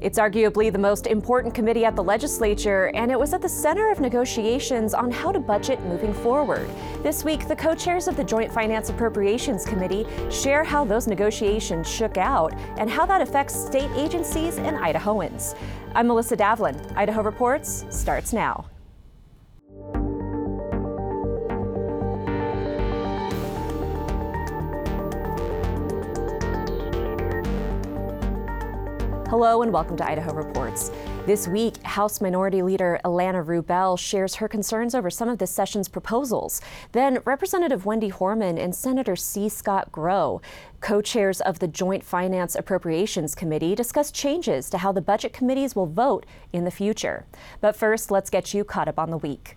It's arguably the most important committee at the legislature, and it was at the center of negotiations on how to budget moving forward. This week, the co-chairs of the Joint Finance Appropriations Committee share how those negotiations shook out and how that affects state agencies and Idahoans. I'm Melissa Davlin. Idaho Reports starts now. Hello and welcome to Idaho Reports. This week, House Minority Leader Ilana Rubel shares her concerns over some of this session's proposals. Then Representative Wendy Horman and Senator C. Scott Grow, co-chairs of the Joint Finance Appropriations Committee, discuss changes to how the budget committees will vote in the future. But first, let's get you caught up on the week.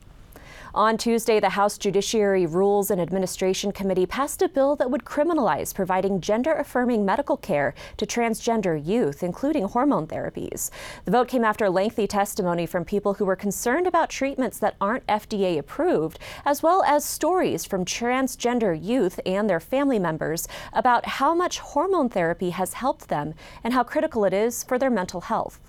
On Tuesday, the House Judiciary Rules and Administration Committee passed a bill that would criminalize providing gender-affirming medical care to transgender youth, including hormone therapies. The vote came after lengthy testimony from people who were concerned about treatments that aren't FDA approved, as well as stories from transgender youth and their family members about how much hormone therapy has helped them and how critical it is for their mental health.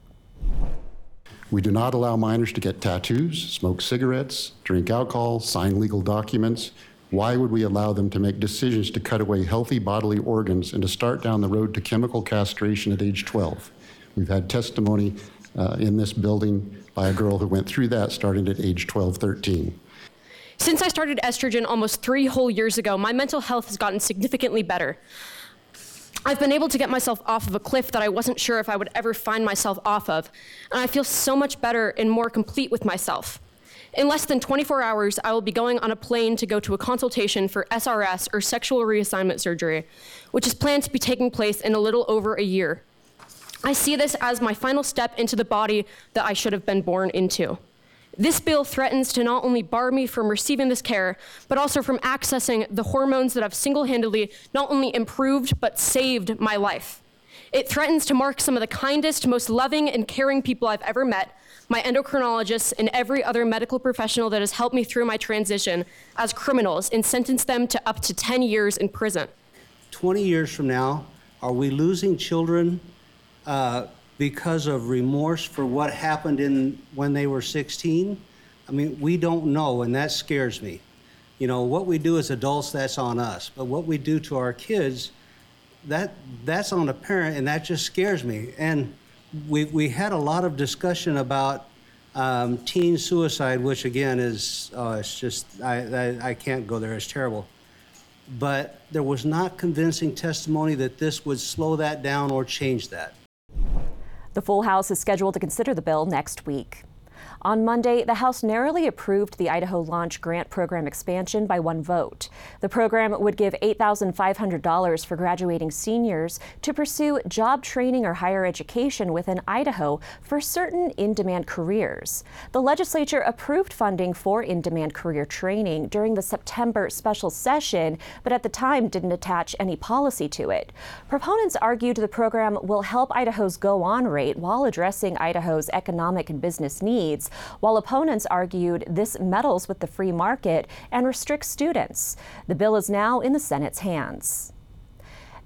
We do not allow minors to get tattoos, smoke cigarettes, drink alcohol, sign legal documents. Why would we allow them to make decisions to cut away healthy bodily organs and to start down the road to chemical castration at age 12? We've had testimony in this building by a girl who went through that starting at age 12, 13. Since I started estrogen almost 3 whole years ago, my mental health has gotten significantly better. I've been able to get myself off of a cliff that I wasn't sure if I would ever find myself off of, and I feel so much better and more complete with myself. In less than 24 hours, I will be going on a plane to go to a consultation for SRS, or sexual reassignment surgery, which is planned to be taking place in a little over a year. I see this as my final step into the body that I should have been born into. This bill threatens to not only bar me from receiving this care, but also from accessing the hormones that have single-handedly not only improved, but saved my life. It threatens to mark some of the kindest, most loving and caring people I've ever met, my endocrinologists and every other medical professional that has helped me through my transition, as criminals, and sentence them to up to 10 years in prison. 20 years from now, are we losing children because of remorse for what happened when they were 16? I mean, we don't know, and that scares me. You know, what we do as adults, that's on us. But what we do to our kids, that's on a parent, and that just scares me. And we had a lot of discussion about teen suicide, which again is, it's just, I can't go there, it's terrible. But there was not convincing testimony that this would slow that down or change that. The full House is scheduled to consider the bill next week. On Monday, the House narrowly approved the Idaho Launch Grant Program expansion by 1 vote. The program would give $8,500 for graduating seniors to pursue job training or higher education within Idaho for certain in-demand careers. The legislature approved funding for in-demand career training during the September special session, but at the time didn't attach any policy to it. Proponents argued the program will help Idaho's go-on rate while addressing Idaho's economic and business needs, while opponents argued this meddles with the free market and restricts students. The bill is now in the Senate's hands.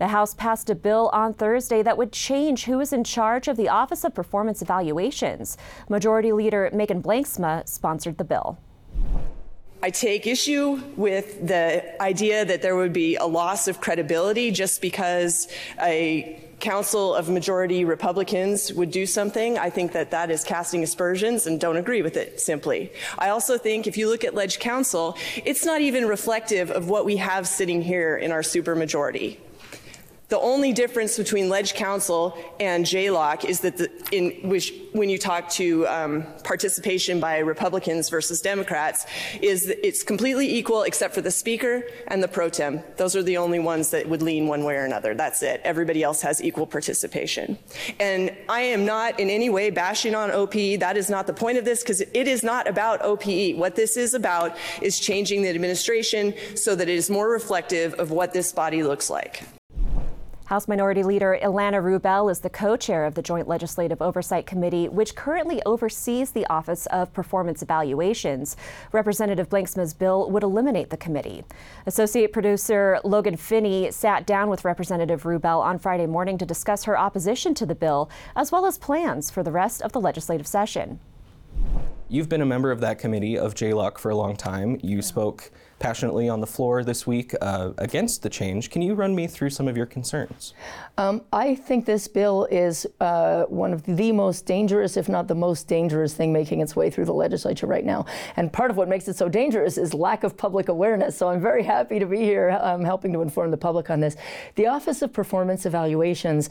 The House passed a bill on Thursday that would change who is in charge of the Office of Performance Evaluations. Majority Leader Megan Blanksma sponsored the bill. I take issue with the idea that there would be a loss of credibility just because a council of majority Republicans would do something. I think that that is casting aspersions and don't agree with it, simply. I also think if you look at Ledge Council, it's not even reflective of what we have sitting here in our supermajority. The only difference between Ledge Council and JLOC is that when you talk to participation by Republicans versus Democrats, is that it's completely equal except for the Speaker and the Pro Tem. Those are the only ones that would lean one way or another. That's it. Everybody else has equal participation. And I am not in any way bashing on OPE. That is not the point of this, because it is not about OPE. What this is about is changing the administration so that it is more reflective of what this body looks like. House Minority Leader Ilana Rubel is the co-chair of the Joint Legislative Oversight Committee, which currently oversees the Office of Performance Evaluations. Representative Blanksma's bill would eliminate the committee. Associate producer Logan Finney sat down with Representative Rubel on Friday morning to discuss her opposition to the bill, as well as plans for the rest of the legislative session. You've been a member of that committee of JLOC for a long time. You spoke passionately on the floor this week against the change. Can you run me through some of your concerns? I think this bill is one of the most dangerous, if not the most dangerous thing making its way through the legislature right now. And part of what makes it so dangerous is lack of public awareness. So I'm very happy to be here helping to inform the public on this. The Office of Performance Evaluations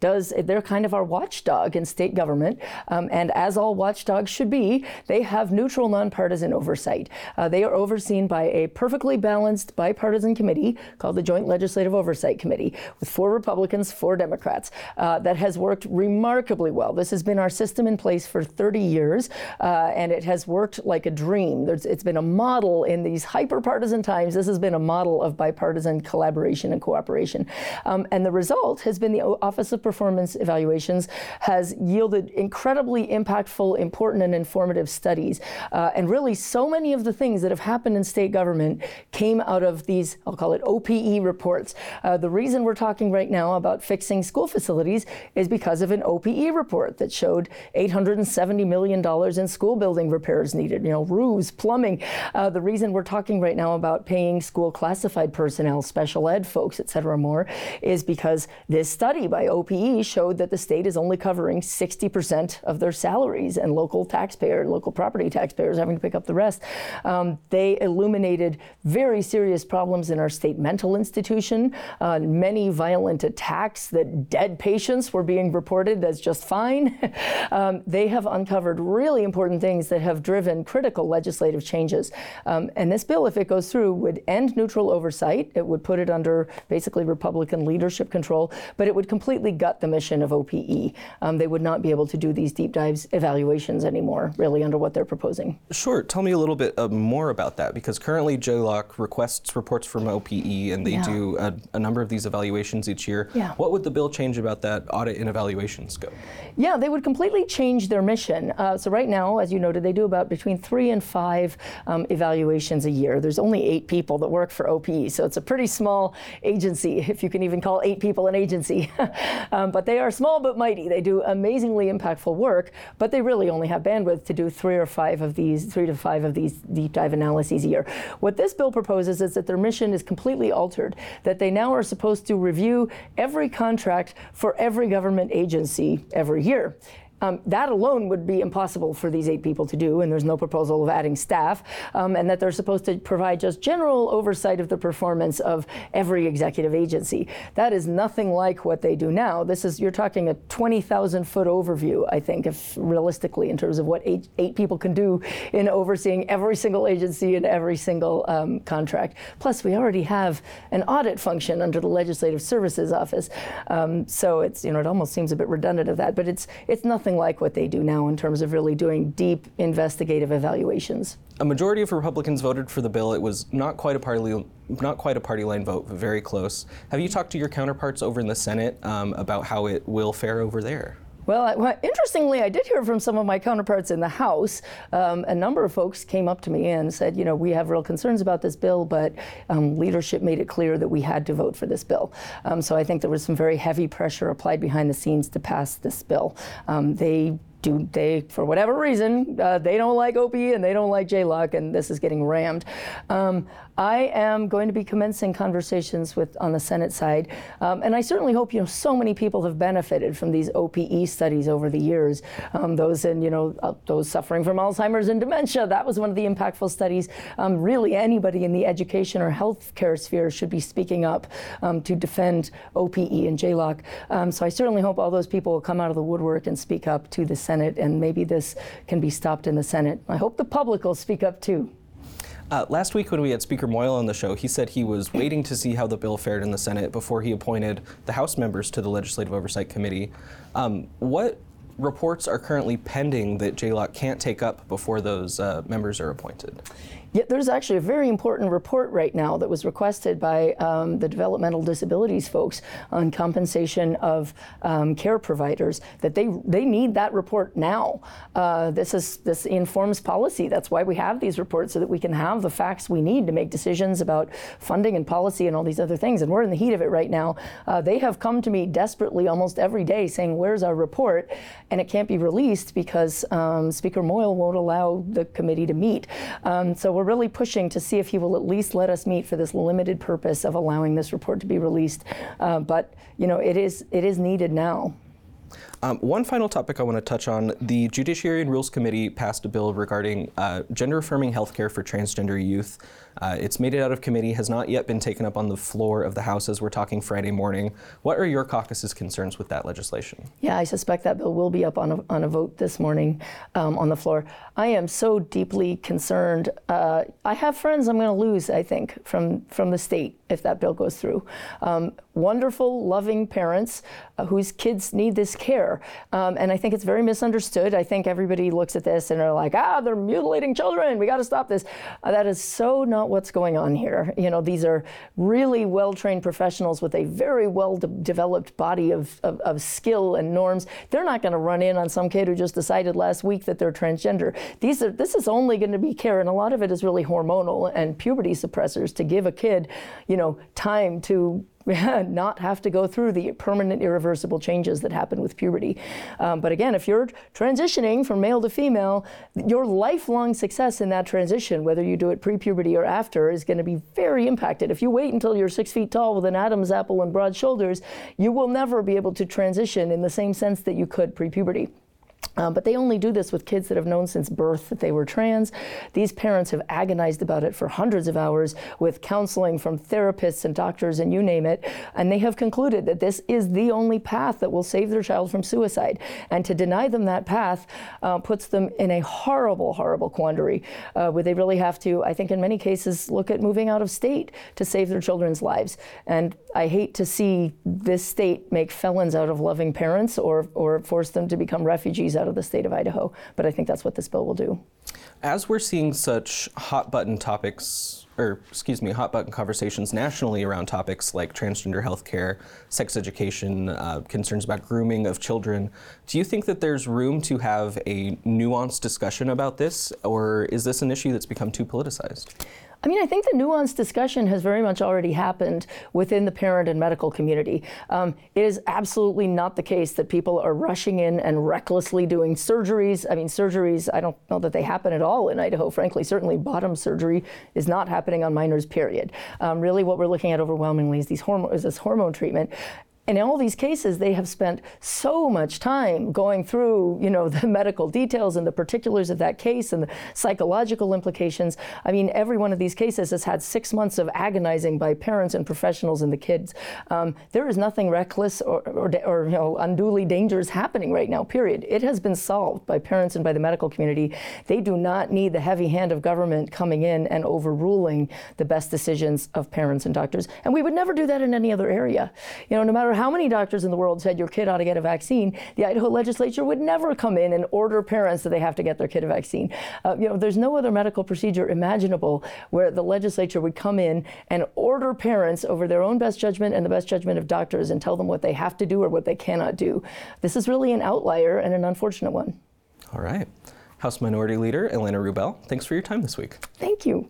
they're kind of our watchdog in state government. And as all watchdogs should be, they have neutral, nonpartisan oversight. They are overseen by a perfectly balanced bipartisan committee called the Joint Legislative Oversight Committee with 4 Republicans, 4 Democrats. That has worked remarkably well. This has been our system in place for 30 years, and it has worked like a dream. It's been a model in these hyper-partisan times. This has been a model of bipartisan collaboration and cooperation. And the result has been the Office of Performance Evaluations has yielded incredibly impactful, important, and informative studies. And really, so many of the things that have happened in state government came out of these, I'll call it OPE reports. The reason we're talking right now about fixing school facilities is because of an OPE report that showed $870 million in school building repairs needed, roofs, plumbing. The reason we're talking right now about paying school classified personnel, special ed folks, et cetera, more, is because this study by OPE showed that the state is only covering 60% of their salaries, and local property taxpayers having to pick up the rest. They illuminated very serious problems in our state mental institution, many violent attacks that dead patients were being reported as just fine. They have uncovered really important things that have driven critical legislative changes. And this bill, if it goes through, would end neutral oversight. It would put it under basically Republican leadership control, but it would completely gut the mission of OPE. They would not be able to do these deep dives evaluations anymore, really, under what they're proposing. Sure. Tell me a little bit more about that, because currently JLOC requests reports from OPE, and they do a number of these evaluations each year. Yeah. What would the bill change about that audit and evaluation scope? Yeah, they would completely change their mission. So right now, as you noted, they do about between 3 and 5 evaluations a year. There's only 8 people that work for OPE, so it's a pretty small agency, if you can even call 8 people an agency. But they are small but mighty. They do amazingly impactful work, but they really only have bandwidth to do 3 to 5 of these deep dive analyses a year. What this bill proposes is that their mission is completely altered, that they now are supposed to review every contract for every government agency every year. That alone would be impossible for these 8 people to do, and there's no proposal of adding staff, and that they're supposed to provide just general oversight of the performance of every executive agency. That is nothing like what they do now. You're talking a 20,000-foot overview, I think, if realistically, in terms of what 8 people can do in overseeing every single agency and every single contract. Plus, we already have an audit function under the Legislative Services Office, so it's it almost seems a bit redundant of that, but it's nothing like what they do now in terms of really doing deep investigative evaluations. A majority of Republicans voted for the bill. It was not quite a party line vote, but very close. Have you talked to your counterparts over in the Senate about how it will fare over there? Well, interestingly, I did hear from some of my counterparts in the House. A number of folks came up to me and said, we have real concerns about this bill, but leadership made it clear that we had to vote for this bill. So I think there was some very heavy pressure applied behind the scenes to pass this bill. They, for whatever reason, they don't like OPE and they don't like JLOC, and this is getting rammed. I am going to be commencing conversations with on the Senate side, and I certainly hope, you know, so many people have benefited from these OPE studies over the years. Those in, you know, those suffering from Alzheimer's and dementia, that was one of the impactful studies. Really, anybody in the education or healthcare sphere should be speaking up to defend OPE and JLOC. So I certainly hope all those people will come out of the woodwork and speak up to the Senate, and maybe this can be stopped in the Senate. I hope the public will speak up too. Last week when we had Speaker Moyle on the show, he said he was waiting to see how the bill fared in the Senate before he appointed the House members to the Legislative Oversight Committee. What reports are currently pending that JLOC can't take up before those members are appointed? Yeah, there's actually a very important report right now that was requested by the developmental disabilities folks on compensation of care providers, that they need that report now. This informs policy. That's why we have these reports, so that we can have the facts we need to make decisions about funding and policy and all these other things. And we're in the heat of it right now. They have come to me desperately almost every day saying, where's our report? And it can't be released because Speaker Moyle won't allow the committee to meet. So we're really pushing to see if he will at least let us meet for this limited purpose of allowing this report to be released. But you know, it is needed now. One final topic I want to touch on: the Judiciary and Rules Committee passed a bill regarding gender-affirming healthcare for transgender youth. It's made it out of committee, has not yet been taken up on the floor of the House as we're talking Friday morning. What are your caucus's concerns with that legislation? Yeah, I suspect that bill will be up on a vote this morning on the floor. I am so deeply concerned. I have friends I'm going to lose, I think, from the state if that bill goes through. Wonderful, loving parents whose kids need this care. And I think it's very misunderstood. I think everybody looks at this and are like, they're mutilating children. We got to stop this. That is so not what's going on here. You know, these are really well-trained professionals with a very well-developed body of skill and norms. They're not going to run in on some kid who just decided last week that they're transgender. This is only going to be care, and a lot of it is really hormonal and puberty suppressors to give a kid, you know, time to not have to go through the permanent irreversible changes that happen with puberty. But again, if you're transitioning from male to female, your lifelong success in that transition, whether you do it pre-puberty or after, is going to be very impacted. If you wait until you're 6 feet tall with an Adam's apple and broad shoulders, you will never be able to transition in the same sense that you could pre-puberty. But they only do this with kids that have known since birth that they were trans. These parents have agonized about it for hundreds of hours with counseling from therapists and doctors and you name it. And they have concluded that this is the only path that will save their child from suicide. And to deny them that path puts them in a horrible, horrible quandary where they really have to, I think in many cases, look at moving out of state to save their children's lives. And I hate to see this state make felons out of loving parents or force them to become refugees out of the state of Idaho, but I think that's what this bill will do. As we're seeing such hot-button topics, or excuse me, hot-button conversations nationally around topics like transgender healthcare, sex education, concerns about grooming of children, do you think that there's room to have a nuanced discussion about this, or is this an issue that's become too politicized? I mean, I think the nuanced discussion has very much already happened within the parent and medical community. It is absolutely not the case that people are rushing in and recklessly doing surgeries. I mean, surgeries, I don't know that they happen at all in Idaho, frankly. Certainly bottom surgery is not happening on minors, period. Really what we're looking at overwhelmingly is this hormone treatment. In all these cases, they have spent so much time going through, you know, the medical details and the particulars of that case and the psychological implications. I mean, every one of these cases has had 6 months of agonizing by parents and professionals and the kids. There is nothing reckless or you know, unduly dangerous happening right now, period. It has been solved by parents and by the medical community. They do not need the heavy hand of government coming in and overruling the best decisions of parents and doctors. And we would never do that in any other area. You know, no matter how many doctors in the world said your kid ought to get a vaccine, the Idaho legislature would never come in and order parents that they have to get their kid a vaccine. You know, there's no other medical procedure imaginable where the legislature would come in and order parents over their own best judgment and the best judgment of doctors and tell them what they have to do or what they cannot do. This is really an outlier and an unfortunate one. All right. House Minority Leader Ilana Rubel, thanks for your time this week. Thank you.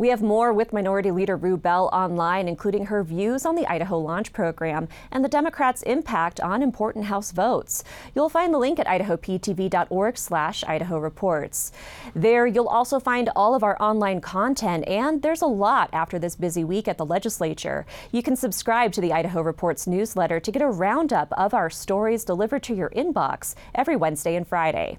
We have more with Minority Leader Rubel online, including her views on the Idaho Launch Program and the Democrats' impact on important House votes. You'll find the link at idahoptv.org/IdahoReports. There you'll also find all of our online content, and there's a lot after this busy week at the legislature. You can subscribe to the Idaho Reports newsletter to get a roundup of our stories delivered to your inbox every Wednesday and Friday.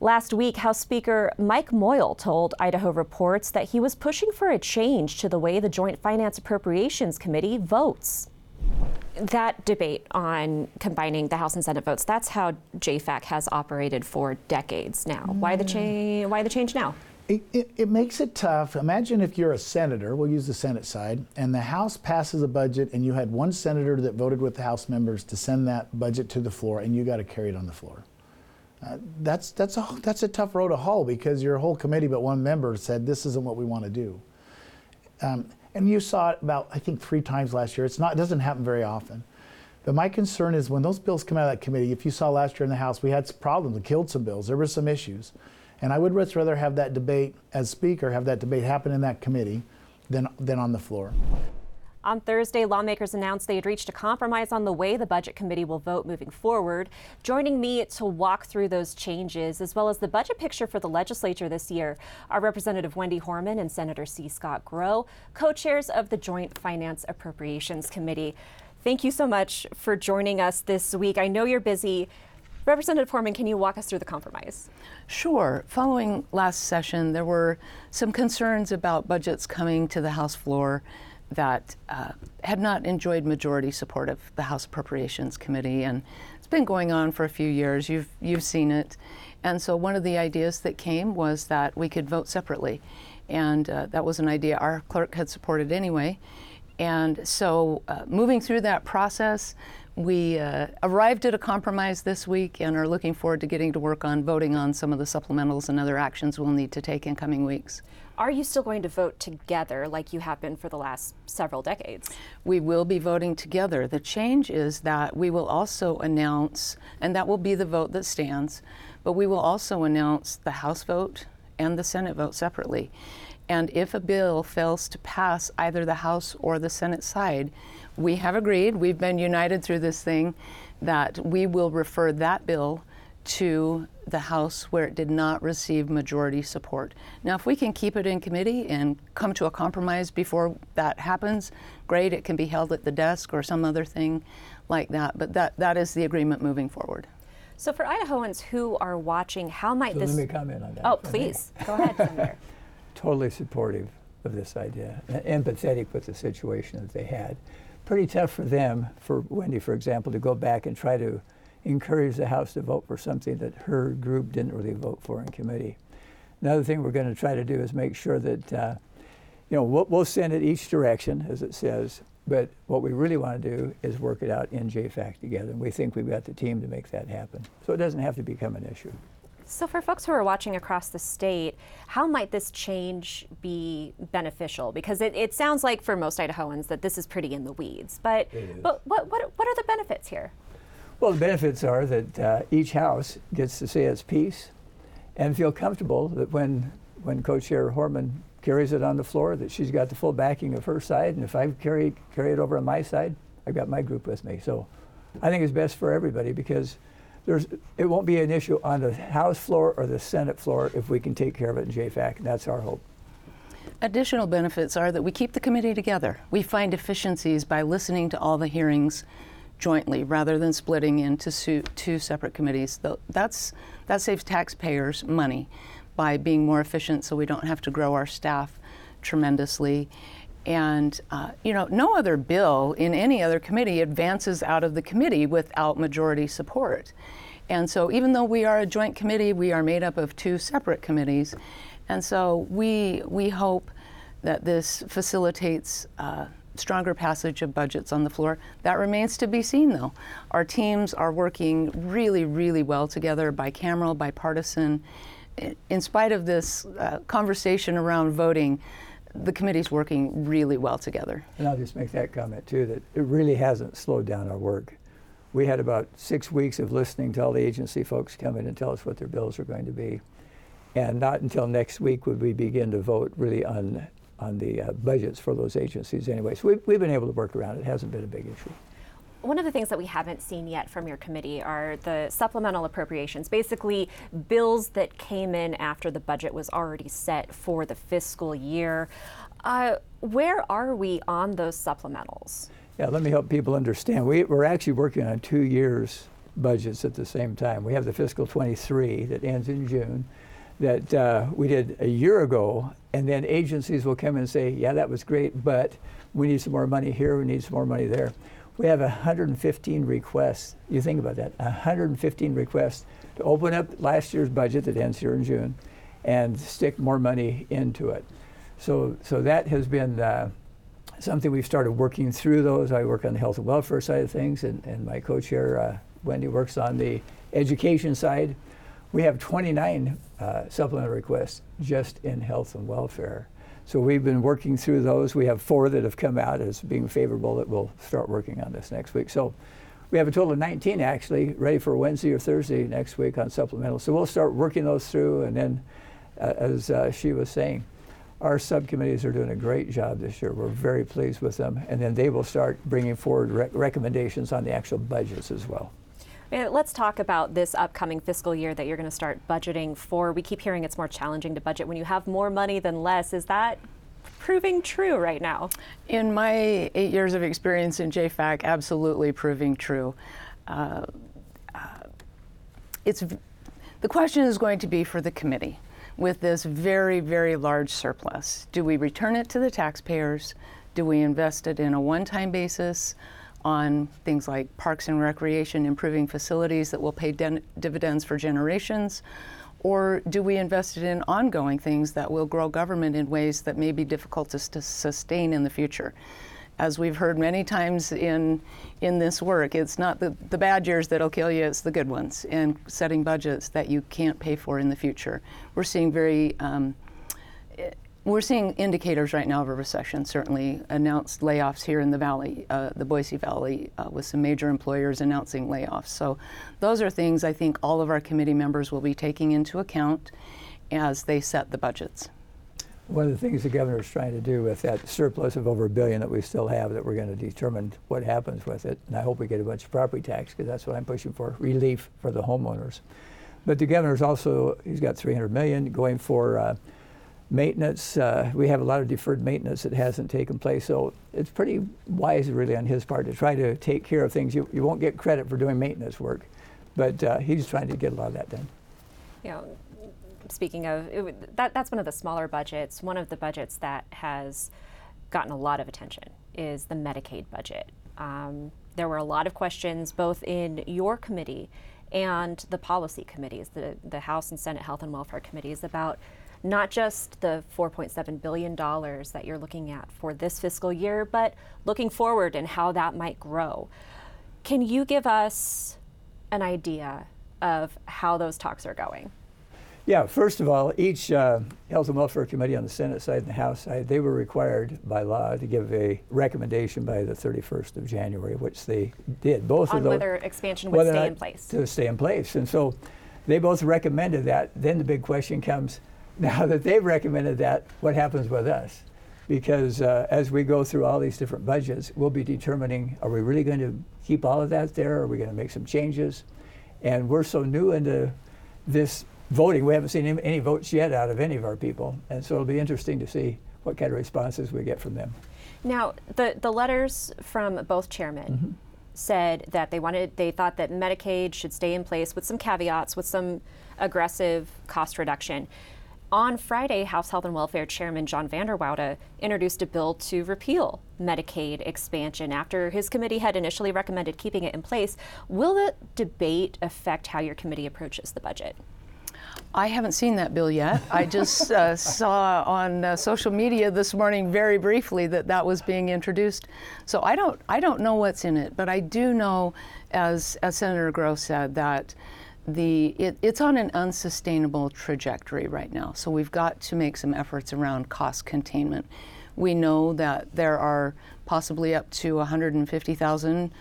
Last week, House Speaker Mike Moyle told Idaho Reports that he was pushing for a change to the way the Joint Finance Appropriations Committee votes. That debate on combining the House and Senate votes, that's how JFAC has operated for decades now. Why the change now? It makes it tough. Imagine if you're a senator, we'll use the Senate side, and the House passes a budget and you had one senator that voted with the House members to send that budget to the floor, and you got to carry it on the floor. That's a tough road to haul, because your whole committee but one member said this isn't what we want to do. And you saw it about, I think, 3 times last year. It doesn't happen very often. But my concern is when those bills come out of that committee, if you saw last year in the House, we had some problems. We killed some bills. There were some issues. And I would much rather have that debate as Speaker, have that debate happen in that committee than on the floor. On Thursday, lawmakers announced they had reached a compromise on the way the Budget Committee will vote moving forward. Joining me to walk through those changes, as well as the budget picture for the legislature this year, are Representative Wendy Horman and Senator C. Scott Grow, co-chairs of the Joint Finance Appropriations Committee. Thank you so much for joining us this week. I know you're busy. Representative Horman, can you walk us through the compromise? Sure. Following last session, there were some concerns about budgets coming to the House floor that had not enjoyed majority support of the House Appropriations Committee, and it's been going on for a few years. You've seen it. And so one of the ideas that came was that we could vote separately, and that was an idea our clerk had supported anyway. And so moving through that process, we arrived at a compromise this week and are looking forward to getting to work on voting on some of the supplementals and other actions we'll need to take in coming weeks. Are you still going to vote together like you have been for the last several decades? We will be voting together. The change is that we will also announce, and that will be the vote that stands, but we will also announce the House vote and the Senate vote separately. And if a bill fails to pass either the House or the Senate side, we have agreed, we've been united through this thing, that we will refer that bill to the House where it did not receive majority support. Now, if we can keep it in committee and come to a compromise before that happens, great, it can be held at the desk or some other thing like that, but that is the agreement moving forward. So for Idahoans who are watching, how might this... Let me comment on that. Oh, please, go ahead, Senator. Totally supportive of this idea, empathetic with the situation that they had. Pretty tough for them, for Wendy, for example, to go back and try to encourage the House to vote for something that her group didn't really vote for in committee. Another thing we're going to try to do is make sure that, we'll send it each direction, as it says, but what we really want to do is work it out in JFAC together, and we think we've got the team to make that happen. So it doesn't have to become an issue. So for folks who are watching across the state, how might this change be beneficial? Because it sounds like for most Idahoans that this is pretty in the weeds, but what are the benefits here? Well, the benefits are that each House gets to say its piece and feel comfortable that when Co-Chair Horman carries it on the floor, that she's got the full backing of her side, and if I carry it over on my side, I've got my group with me. So I think it's best for everybody, because it won't be an issue on the House floor or the Senate floor if we can take care of it in JFAC, and that's our hope. Additional benefits are that we keep the committee together. We find efficiencies by listening to all the hearings jointly rather than splitting into two separate committees. That saves taxpayers money by being more efficient, so we don't have to grow our staff tremendously. And no other bill in any other committee advances out of the committee without majority support. And so even though we are a joint committee, we are made up of 2 separate committees. And so we hope that this facilitates stronger passage of budgets on the floor. That remains to be seen, though. Our teams are working really, really well together, bicameral, bipartisan. In spite of this conversation around voting, the committee's working really well together. And I'll just make that comment too, that it really hasn't slowed down our work. We had about 6 weeks of listening to all the agency folks come in and tell us what their bills are going to be. And not until next week would we begin to vote really on budgets for those agencies anyway. So we've been able to work around it. It hasn't been a big issue. One of the things that we haven't seen yet from your committee are the supplemental appropriations, basically bills that came in after the budget was already set for the fiscal year. Where are we on those supplementals? Yeah, let me help people understand. We're actually working on 2 years' budgets at the same time. We have the fiscal 23 that ends in June that we did a year ago, and then agencies will come and say, yeah, that was great, but we need some more money here, we need some more money there. We have 115 requests. You think about that, 115 requests to open up last year's budget that ends here in June and stick more money into it. So that has been something we've started working through those. I work on the health and welfare side of things, and my co-chair, Wendy, works on the education side. We have 29 supplemental requests just in health and welfare. So we've been working through those. We have 4 that have come out as being favorable that we'll start working on this next week. So we have a total of 19 actually ready for Wednesday or Thursday next week on supplemental. So we'll start working those through, and then as she was saying, our subcommittees are doing a great job this year. We're very pleased with them. And then they will start bringing forward recommendations on the actual budgets as well. Let's talk about this upcoming fiscal year that you're going to start budgeting for. We keep hearing it's more challenging to budget when you have more money than less. Is that proving true right now? In my 8 years of experience in JFAC, absolutely proving true. The question is going to be for the committee with this very, very large surplus. Do we return it to the taxpayers? Do we invest it in a one-time basis on things like parks and recreation, improving facilities that will pay dividends for generations? Or do we invest it in ongoing things that will grow government in ways that may be difficult to sustain in the future? As we've heard many times in this work, it's not the bad years that'll kill you, it's the good ones, and setting budgets that you can't pay for in the future. We're seeing We're seeing indicators right now of a recession, certainly announced layoffs here in the Valley, the Boise Valley, with some major employers announcing layoffs. So those are things I think all of our committee members will be taking into account as they set the budgets. One of the things the governor is trying to do with that surplus of over $1 billion that we still have, that we're going to determine what happens with it, and I hope we get a bunch of property tax, because that's what I'm pushing for, relief for the homeowners. But the governor's also, he's got $300 million going for maintenance. We have a lot of deferred maintenance that hasn't taken place, so it's pretty wise really on his part to try to take care of things. You won't get credit for doing maintenance work, but he's trying to get a lot of that done. Yeah. Speaking of, that's one of the smaller budgets. One of the budgets that has gotten a lot of attention is the Medicaid budget. There were a lot of questions both in your committee and the policy committees, the House and Senate Health and Welfare Committees, about not just the $4.7 billion that you're looking at for this fiscal year, but looking forward and how that might grow. Can you give us an idea of how those talks are going? Yeah, first of all, each Health and Welfare Committee on the Senate side and the House side, they were required by law to give a recommendation by the 31st of January, which they did. Both of those. On whether expansion would stay in place. To stay in place. And so they both recommended that. Then the big question comes, now that they've recommended that, what happens with us? Because as we go through all these different budgets, we'll be determining, are we really going to keep all of that there? Are we going to make some changes? And we're so new into this voting, we haven't seen any votes yet out of any of our people. And so it'll be interesting to see what kind of responses we get from them. Now, the letters from both chairmen said that they thought that Medicaid should stay in place with some caveats, with some aggressive cost reduction. On Friday, House Health and Welfare Chairman John Vanderwoude introduced a bill to repeal Medicaid expansion after his committee had initially recommended keeping it in place. Will the debate affect how your committee approaches the budget? I haven't seen that bill yet. I just saw on social media this morning very briefly that was being introduced. So I don't know what's in it, but I do know, as Senator Grow said, that it's on an unsustainable trajectory right now. So we've got to make some efforts around cost containment. We know that there are possibly up to 150,000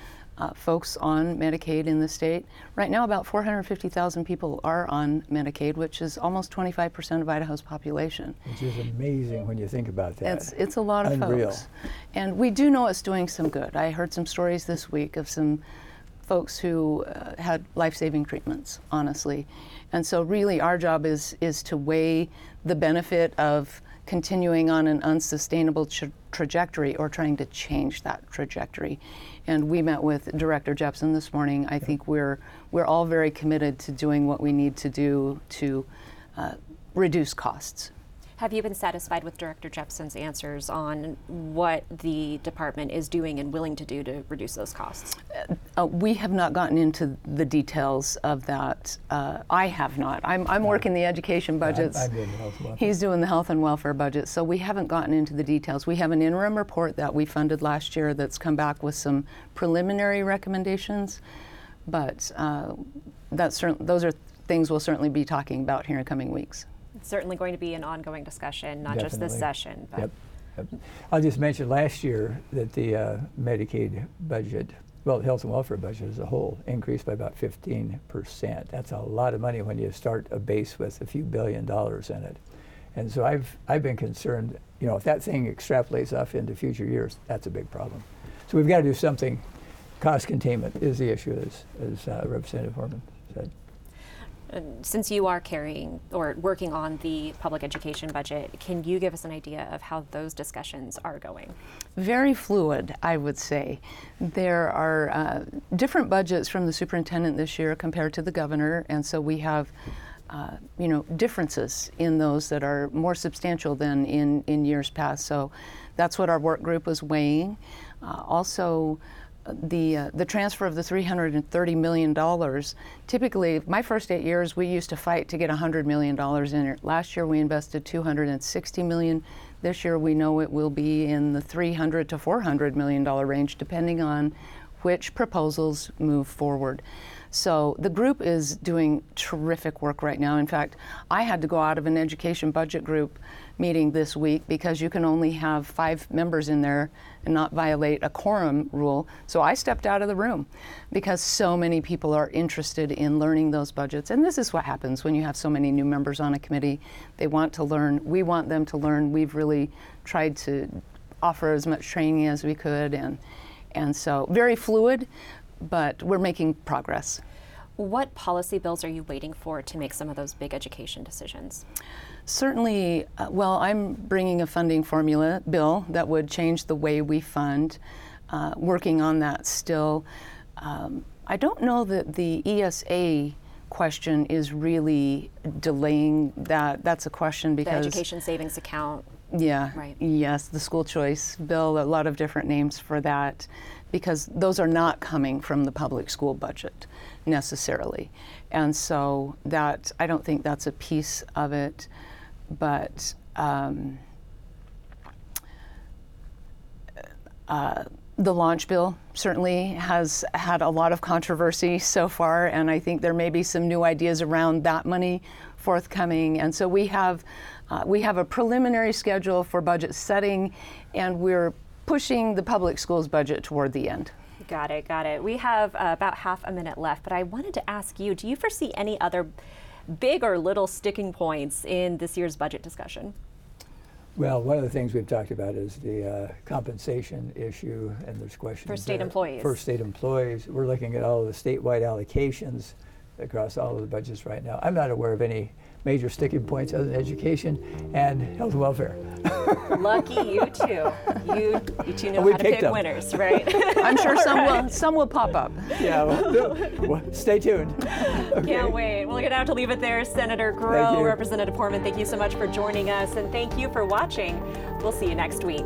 folks on Medicaid in the state. Right now about 450,000 people are on Medicaid, which is almost 25% of Idaho's population. Which is amazing when you think about that. It's a lot of folks. And we do know it's doing some good. I heard some stories this week of some folks who had life-saving treatments, honestly. And so really our job is to weigh the benefit of continuing on an unsustainable trajectory or trying to change that trajectory. And we met with Director Jepson this morning. I think we're all very committed to doing what we need to do to reduce costs. Have you been satisfied with Director Jepson's answers on what the department is doing and willing to do to reduce those costs? We have not gotten into the details of that. I have not. I'm working the education budgets. I'm doing the health and welfare. He's doing the health and welfare budget, so we haven't gotten into the details. We have an interim report that we funded last year that's come back with some preliminary recommendations, but those are things we'll certainly be talking about here in coming weeks. It's certainly going to be an ongoing discussion, not just this session. But. Yep. I'll just mention last year that the Medicaid budget, well, the health and welfare budget as a whole, increased by about 15%. That's a lot of money when you start a base with a few $1 billion in it. And so I've been concerned, you know, if that thing extrapolates off into future years, that's a big problem. So we've got to do something. Cost containment is the issue, as Representative Horman said. Since you are carrying or working on the public education budget, can you give us an idea of how those discussions are going? Very fluid, I would say. There are different budgets from the superintendent this year compared to the governor, and so we have differences in those that are more substantial than in years past. So that's what our work group was weighing. Also, the transfer of the $330 million, typically my first 8 years we used to fight to get $100 million in it. Last year we invested $260 million. This year we know it will be in the $300 to $400 million range depending on which proposals move forward. So the group is doing terrific work right now. In fact, I had to go out of an education budget group meeting this week because you can only have 5 members in there and not violate a quorum rule. So I stepped out of the room because so many people are interested in learning those budgets. And this is what happens when you have so many new members on a committee. They want to learn. We want them to learn. We've really tried to offer as much training as we could. And so very fluid, but we're making progress. What policy bills are you waiting for to make some of those big education decisions? Certainly, I'm bringing a funding formula bill that would change the way we fund, working on that still. I don't know that the ESA question is really delaying that. That's a question because the education savings account. Yeah, right. Yes, the school choice bill, a lot of different names for that, because those are not coming from the public school budget necessarily. And so that, I don't think that's a piece of it, but the launch bill certainly has had a lot of controversy so far, and I think there may be some new ideas around that money forthcoming. And so we have a preliminary schedule for budget setting, and we're pushing the public schools budget toward the end. Got it. We have about half a minute left, but I wanted to ask you, do you foresee any other big or little sticking points in this year's budget discussion? Well, one of the things we've talked about is the compensation issue, and there's questions for state employees. We're looking at all of the statewide allocations across all of the budgets right now. I'm not aware of any major sticking points other than education and health and welfare. Lucky you two. You two know how to pick winners, right? I'm sure some will pop up. Yeah, well, stay tuned. Okay. Can't wait. Well, we're gonna have to leave it there. Senator Grow, Representative Horman, thank you so much for joining us, and thank you for watching. We'll see you next week.